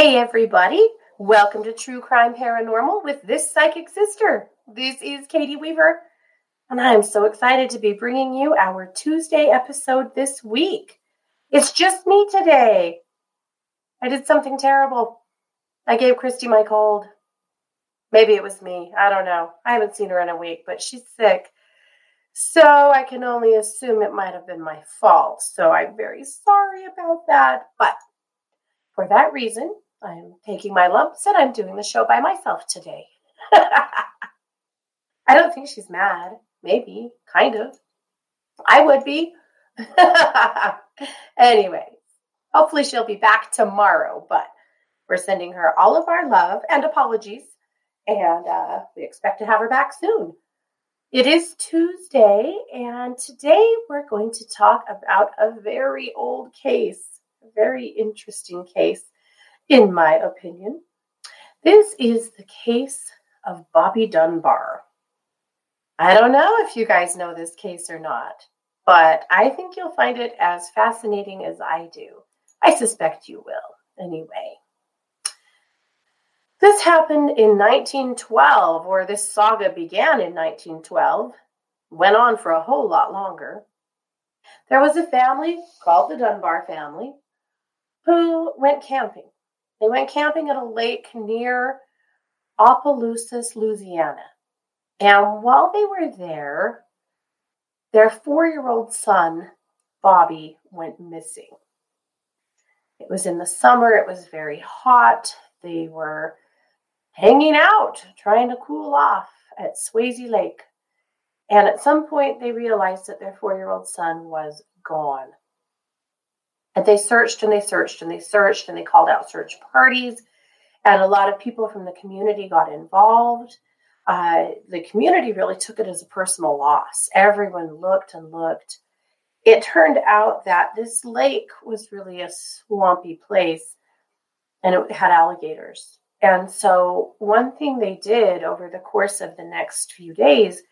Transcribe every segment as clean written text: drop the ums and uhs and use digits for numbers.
Hey everybody, welcome to True Crime Paranormal with this psychic sister. This is Katie Weaver, and I am so excited to be bringing you our Tuesday episode this week. It's just me today. I did something terrible. I gave Christy my cold. Maybe it was me. I don't know. I haven't seen her in a week, but she's sick. So I can only assume it might have been my fault. So I'm very sorry about that, but for that reason, I'm taking my lumps and I'm doing the show by myself today. I don't think she's mad. Maybe, kind of. I would be. Anyway, hopefully she'll be back tomorrow, but we're sending her all of our love and apologies, and we expect to have her back soon. It is Tuesday, and today we're going to talk about a very old case. A very interesting case, in my opinion. This is the case of Bobby Dunbar. I don't know if you guys know this case or not, but I think you'll find it as fascinating as I do. I suspect you will, anyway. This happened in 1912, or this saga began in 1912, went on for a whole lot longer. There was a family called the Dunbar family who went camping. They went camping at a lake near Opelousas, Louisiana. And while they were there, their 4-year-old son, Bobby, went missing. It was in the summer. It was very hot. They were hanging out, trying to cool off at Swayze Lake. And at some point, they realized that their 4-year-old son was gone. And they searched and they searched and they searched, and they called out search parties. And a lot of people from the community got involved. The community really took it as a personal loss. Everyone looked and looked. It turned out that this lake was really a swampy place, and it had alligators. And so one thing they did over the course of the next few days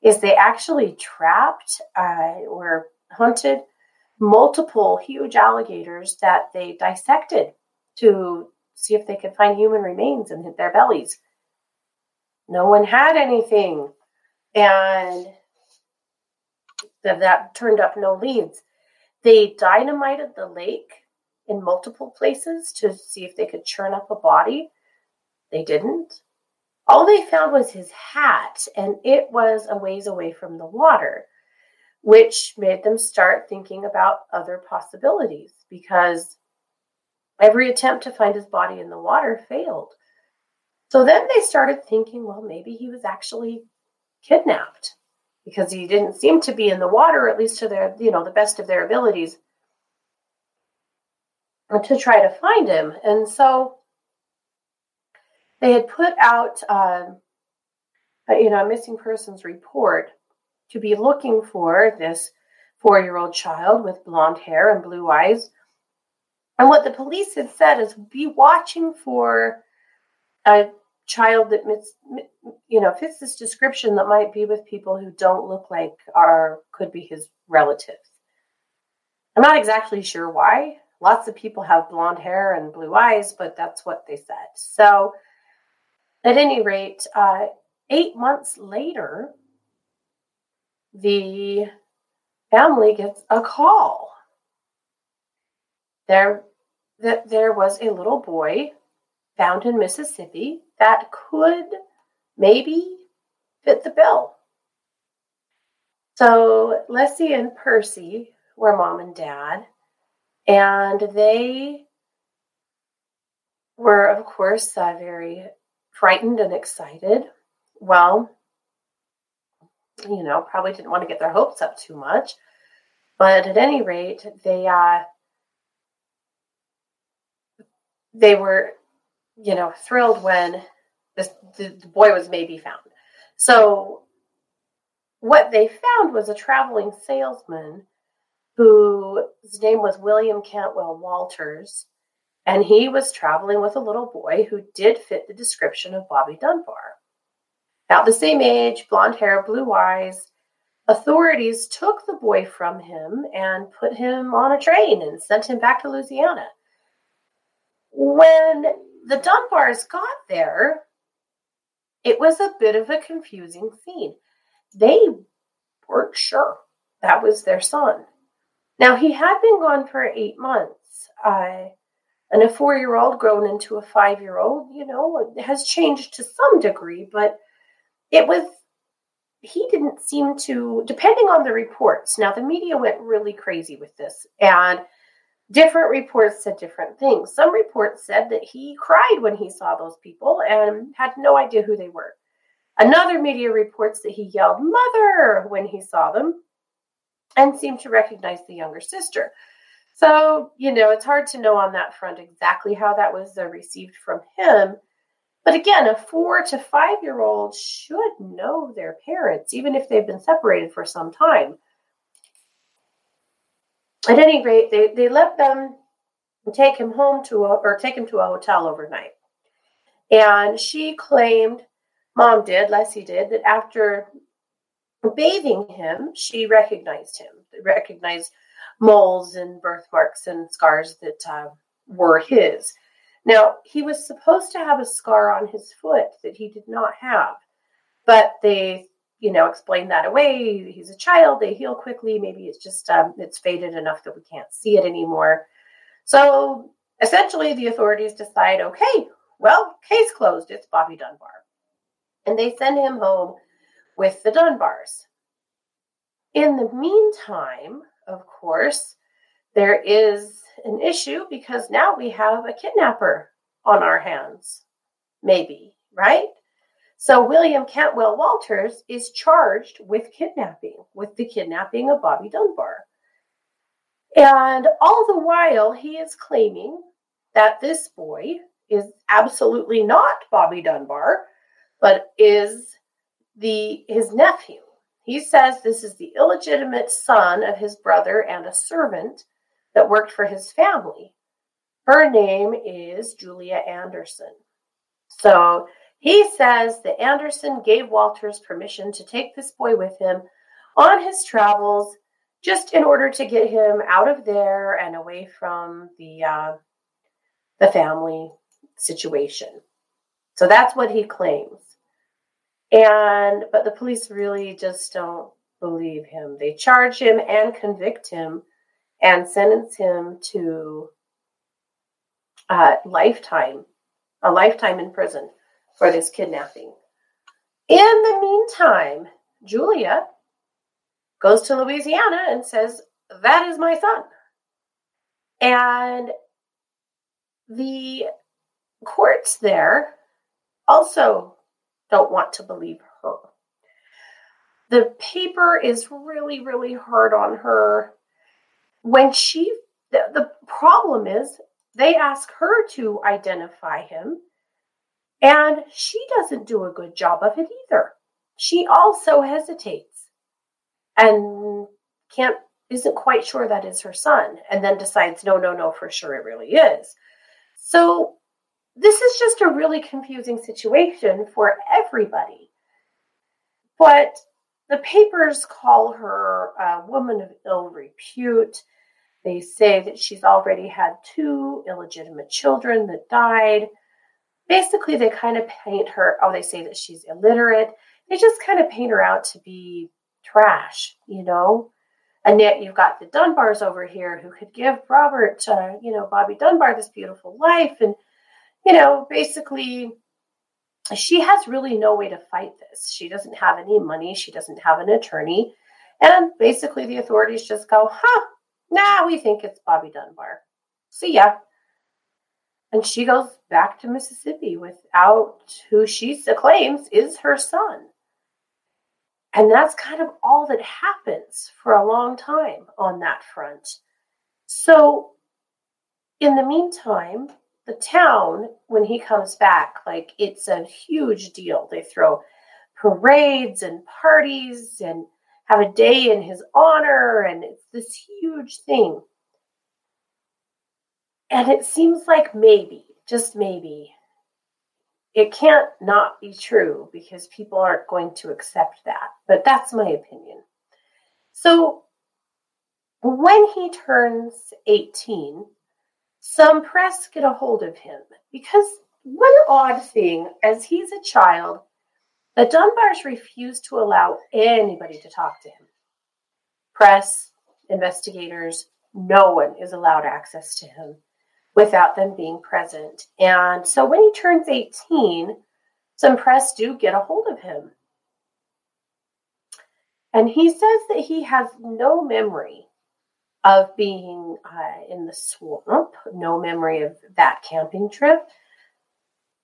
is they actually trapped or hunted multiple huge alligators that they dissected to see if they could find human remains in their bellies. No one had anything, and that turned up no leads. They dynamited the lake in multiple places to see if they could churn up a body. They didn't. All they found was his hat, and it was a ways away from the water, which made them start thinking about other possibilities, because every attempt to find his body in the water failed. So then they started thinking, well, maybe he was actually kidnapped, because he didn't seem to be in the water, at least to their, the best of their abilities, to try to find him. And so they had put out, a missing persons report to be looking for this 4-year-old child with blonde hair and blue eyes. And what the police had said is, be watching for a child that fits this description, that might be with people who don't look like could be his relatives. I'm not exactly sure why. Lots of people have blonde hair and blue eyes, but that's what they said. So at any rate, 8 months later, the family gets a call. There was a little boy found in Mississippi that could maybe fit the bill. So Lessie and Percy were mom and dad, and they were, of course, very frightened and excited. Well, probably didn't want to get their hopes up too much. But at any rate, they were, thrilled when the boy was maybe found. So what they found was a traveling salesman whose name was William Cantwell Walters. And he was traveling with a little boy who did fit the description of Bobby Dunbar. About the same age, blonde hair, blue eyes. Authorities took the boy from him and put him on a train and sent him back to Louisiana. When the Dunbars got there, it was a bit of a confusing scene. They weren't sure that was their son. Now, he had been gone for 8 months, and a 4-year-old grown into a 5-year-old, you know, has changed to some degree, but it was, he didn't seem to, depending on the reports. Now, the media went really crazy with this, and different reports said different things. Some reports said that he cried when he saw those people and had no idea who they were. Another media reports that he yelled, "Mother," when he saw them and seemed to recognize the younger sister. So, you know, it's hard to know on that front exactly how that was received from him. But again, a 4 to 5-year-old should know their parents, even if they've been separated for some time. At any rate, they let them take him home to a hotel overnight. And she claimed, Mom did, Lessie did, that after bathing him, she recognized him. They recognized moles and birthmarks and scars that were his. Now, he was supposed to have a scar on his foot that he did not have, but they, you know, explain that away. He's a child. They heal quickly. Maybe it's just, it's faded enough that we can't see it anymore. So essentially the authorities decide, okay, well, case closed. It's Bobby Dunbar. And they send him home with the Dunbars. In the meantime, of course, there is an issue because now we have a kidnapper on our hands. Maybe, right? So William Cantwell Walters is charged with the kidnapping of Bobby Dunbar. And all the while, he is claiming that this boy is absolutely not Bobby Dunbar, but is his nephew. He says this is the illegitimate son of his brother and a servant that worked for his family. Her name is Julia Anderson. So he says that Anderson gave Walters permission to take this boy with him on his travels just in order to get him out of there and away from the family situation. So that's what he claims. But the police really just don't believe him. They charge him and convict him and sentence him to a lifetime in prison for this kidnapping. In the meantime, Julia goes to Louisiana and says, that is my son. And the courts there also don't want to believe her. The paper is really, really hard on her. When the problem is they ask her to identify him. And she doesn't do a good job of it either. She also hesitates and isn't quite sure that is her son, and then decides, no, for sure it really is. So this is just a really confusing situation for everybody. But the papers call her a woman of ill repute. They say that she's already had 2 illegitimate children that died. Basically, they kind of paint her, they say that she's illiterate. They just kind of paint her out to be trash, you know. And yet you've got the Dunbars over here who could give Bobby Dunbar this beautiful life. And, you know, basically, she has really no way to fight this. She doesn't have any money. She doesn't have an attorney. And basically, the authorities just go, we think it's Bobby Dunbar. See ya. And she goes back to Mississippi without who she claims is her son. And that's kind of all that happens for a long time on that front. So in the meantime, the town, when he comes back, like it's a huge deal. They throw parades and parties and have a day in his honor. And it's this huge thing. And it seems like maybe, just maybe, it can't not be true because people aren't going to accept that. But that's my opinion. So when he turns 18, Some press get a hold of him because one odd thing, as he's a child, the Dunbars refuse to allow anybody to talk to him. Press, investigators, no one is allowed access to him without them being present. And so when he turns 18, some press do get a hold of him. And he says that he has no memory of being in the swamp, no memory of that camping trip.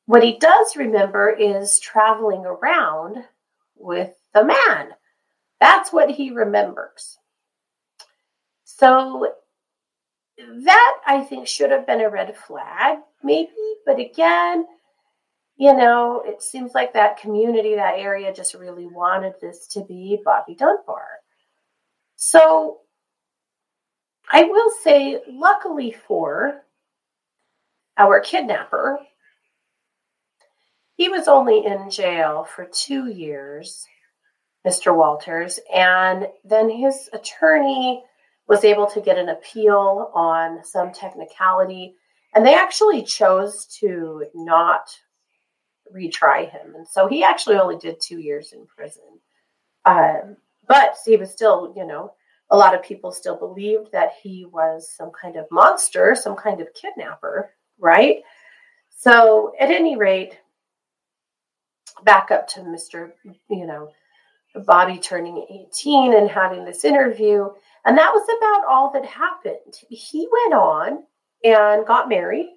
What he does remember is traveling around with the man. That's what he remembers. So that, I think, should have been a red flag, maybe. But again, you know, it seems like that community, that area just really wanted this to be Bobby Dunbar. So I will say, luckily for our kidnapper, he was only in jail for 2 years, Mr. Walters, and then his attorney was able to get an appeal on some technicality, and they actually chose to not retry him. And so he actually only did 2 years in prison. But he was still, you know, a lot of people still believed that he was some kind of monster, some kind of kidnapper, right? So at any rate, back up to Mr., you know, Bobby turning 18 and having this interview. And that was about all that happened. He went on and got married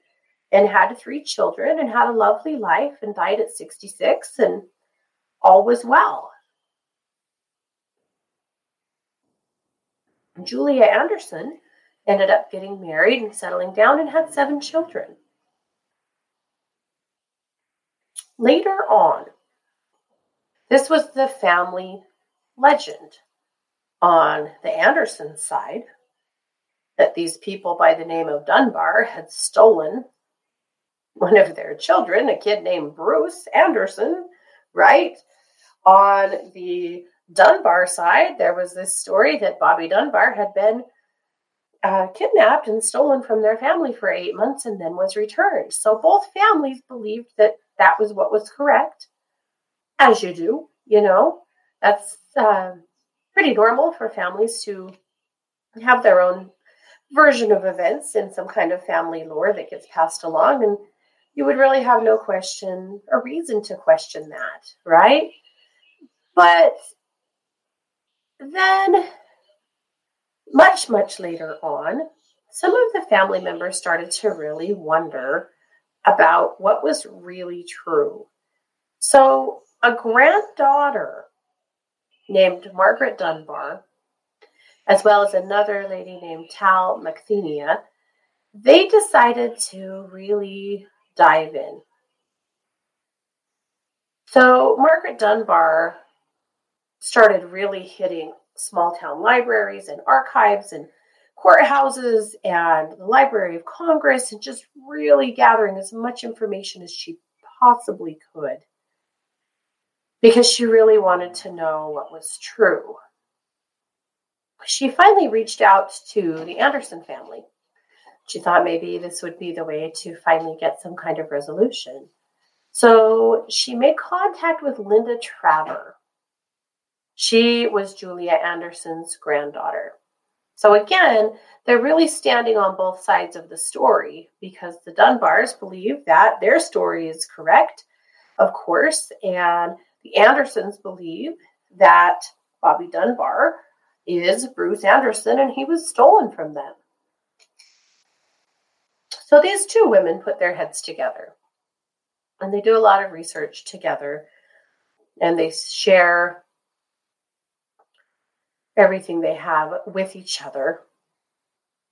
and had 3 children and had a lovely life and died at 66, and all was well. Julia Anderson ended up getting married and settling down and had 7 children. Later on, this was the family legend on the Anderson side that these people by the name of Dunbar had stolen one of their children, a kid named Bruce Anderson, right? On the Dunbar side, there was this story that Bobby Dunbar had been kidnapped and stolen from their family for 8 months and then was returned. So both families believed that that was what was correct, as you do, you know. That's pretty normal for families to have their own version of events in some kind of family lore that gets passed along, and you would really have no question or reason to question that, right? But then, much, much later on, some of the family members started to really wonder about what was really true. So a granddaughter named Margaret Dunbar, as well as another lady named Tal McThenia, they decided to really dive in. So Margaret Dunbar started really hitting small town libraries and archives and courthouses and the Library of Congress and just really gathering as much information as she possibly could, because she really wanted to know what was true. She finally reached out to the Anderson family. She thought maybe this would be the way to finally get some kind of resolution. So she made contact with Linda Traver. She was Julia Anderson's granddaughter. So again, they're really standing on both sides of the story, because the Dunbars believe that their story is correct, of course, and the Andersons believe that Bobby Dunbar is Bruce Anderson and he was stolen from them. So these two women put their heads together and they do a lot of research together, and they share everything they have with each other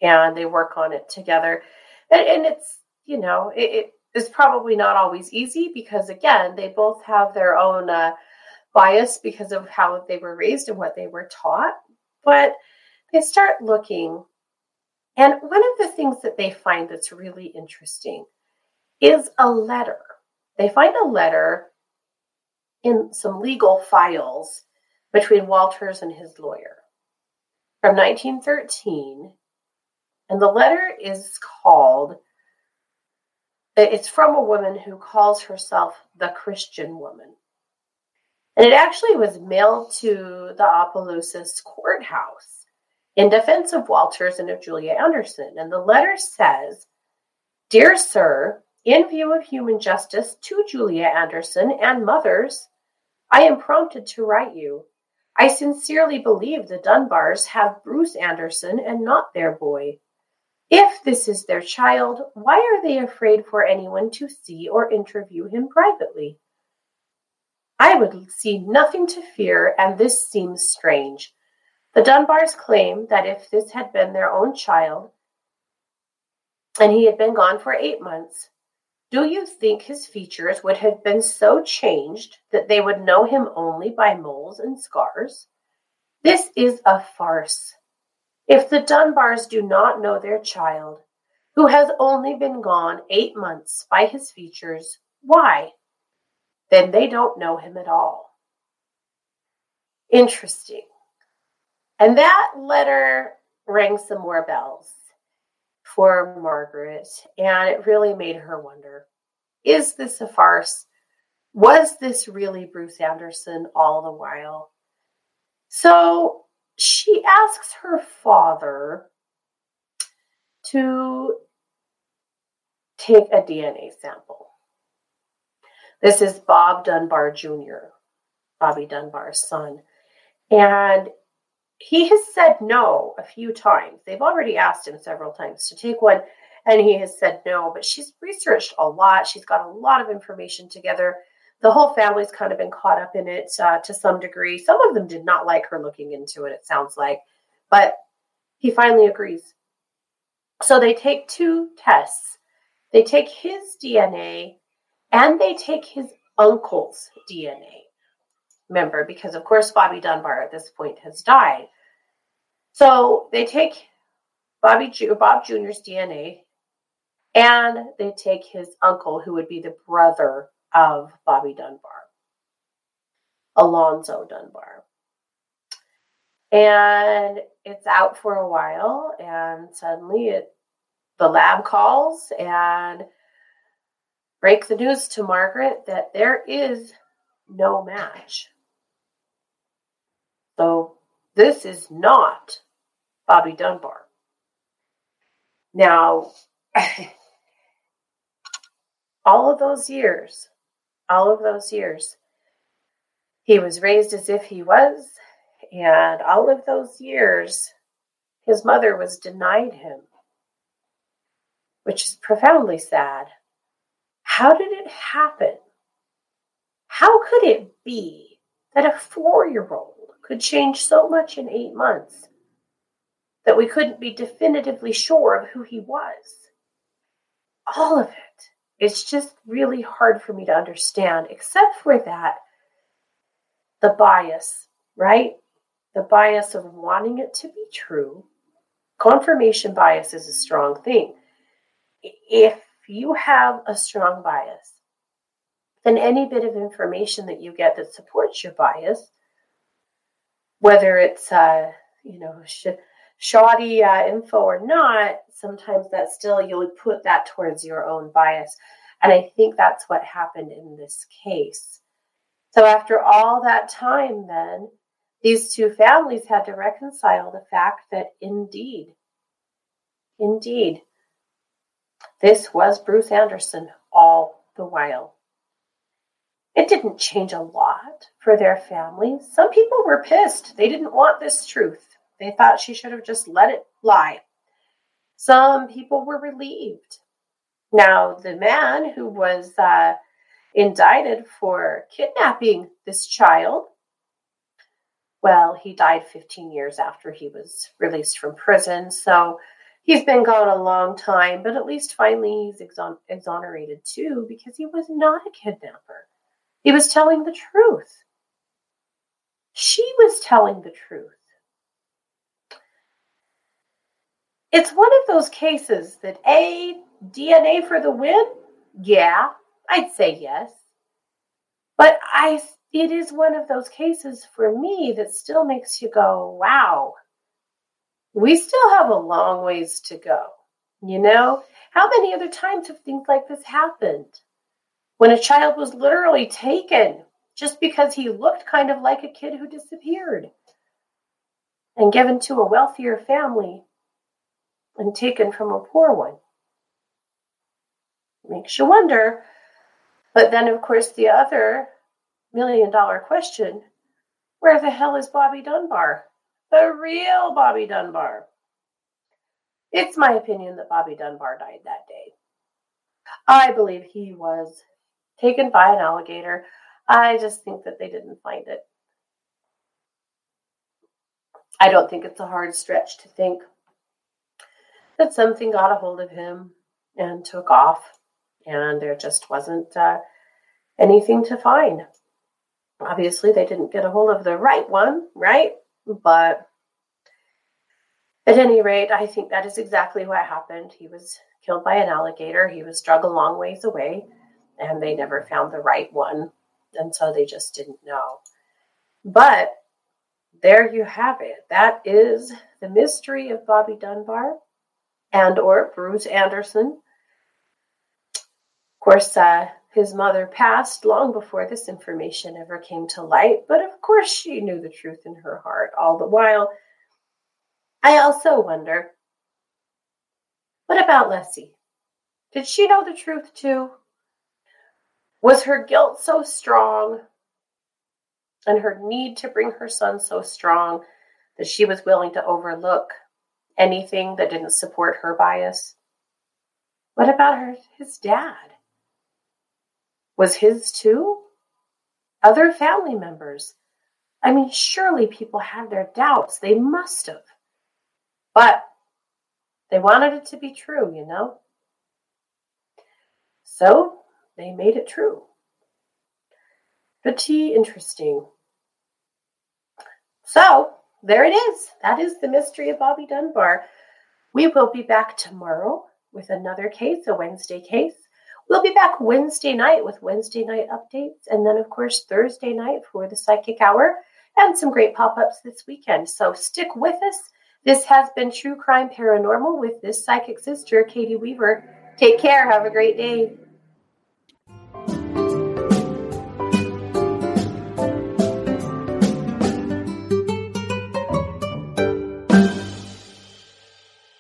and they work on it together. And it's, you know, it's probably not always easy, because again, they both have their own bias because of how they were raised and what they were taught. But they start looking, and one of the things that they find that's really interesting is a letter. They find a letter in some legal files between Walters and his lawyer from 1913 And the letter is called, it's from a woman who calls herself the Christian woman. And it actually was mailed to the Opelousas courthouse in defense of Walters and of Julia Anderson. And the letter says, "Dear Sir, in view of human justice to Julia Anderson and mothers, I am prompted to write you. I sincerely believe the Dunbars have Bruce Anderson and not their boy. If this is their child, why are they afraid for anyone to see or interview him privately? I would see nothing to fear, and this seems strange. The Dunbars claim that if this had been their own child, and he had been gone for 8 months, do you think his features would have been so changed that they would know him only by moles and scars? This is a farce. If the Dunbars do not know their child, who has only been gone 8 months, by his features, why? Then they don't know him at all." Interesting. And that letter rang some more bells for Margaret, and it really made her wonder, is this a farce? Was this really Bruce Anderson all the while? So she asks her father to take a DNA sample. This is Bob Dunbar Jr., Bobby Dunbar's son. And he has said no a few times. They've already asked him several times to take one, and he has said no. But she's researched a lot. She's got a lot of information together. The whole family's kind of been caught up in it to some degree. Some of them did not like her looking into it, it sounds like. But he finally agrees. So they take two tests. They take his DNA, and they take his uncle's DNA. Remember, because of course Bobby Dunbar at this point has died. So they take Bob Jr.'s DNA, and they take his uncle, who would be the brother of Bobby Dunbar, Alonzo Dunbar. And it's out for a while, and suddenly the lab calls and break the news to Margaret that there is no match. So this is not Bobby Dunbar. Now, all of those years, he was raised as if he was, and all of those years, his mother was denied him, which is profoundly sad. How did it happen? How could it be that a 4-year-old could change so much in 8 months that we couldn't be definitively sure of who he was? All of it. It's just really hard for me to understand, except for that, the bias, right? The bias of wanting it to be true. Confirmation bias is a strong thing. If you have a strong bias, then any bit of information that you get that supports your bias, whether it's shoddy info or not, sometimes that still, you'll put that towards your own bias. And I think that's what happened in this case. So after all that time, then these two families had to reconcile the fact that indeed, this was Bruce Anderson all the while. It didn't change a lot for their family. Some people were pissed. They didn't want this truth. They thought she should have just let it lie. Some people were relieved. Now, the man who was indicted for kidnapping this child, well, he died 15 years after he was released from prison. So he's been gone a long time, but at least finally he's exonerated too, because he was not a kidnapper. He was telling the truth. She was telling the truth. It's one of those cases that DNA for the win? Yeah, I'd say yes. But it is one of those cases for me that still makes you go, wow. we still have a long ways to go. You know, how many other times have things like this happened? When a child was literally taken just because he looked kind of like a kid who disappeared and given to a wealthier family and taken from a poor one. Makes you wonder. But then, of course, the other $1 million question, where the hell is Bobby Dunbar? The real Bobby Dunbar. It's my opinion that Bobby Dunbar died that day. I believe he was taken by an alligator. I just think that they didn't find it. I don't think it's a hard stretch to think that something got a hold of him and took off, and there just wasn't anything to find. Obviously, they didn't get a hold of the right one, right? But at any rate, I think that is exactly what happened. He was killed by an alligator. He was dragged a long ways away, and they never found the right one. And so they just didn't know. But there you have it. That is the mystery of Bobby Dunbar and or Bruce Anderson. Of course, his mother passed long before this information ever came to light. But of course, she knew the truth in her heart all the while. I also wonder, what about Lessie? Did she know the truth too? Was her guilt so strong and her need to bring her son so strong that she was willing to overlook anything that didn't support her bias? What about his dad? Was his too? Other family members? I mean, surely people had their doubts. They must have. But they wanted it to be true, you know? So they made it true. Pretty interesting. So there it is. That is the mystery of Bobby Dunbar. We will be back tomorrow with another case, a Wednesday case. We'll be back Wednesday night with Wednesday night updates. And then, of course, Thursday night for the Psychic Hour and some great pop-ups this weekend. So stick with us. This has been True Crime Paranormal with this psychic sister, Katie Weaver. Take care. Have a great day.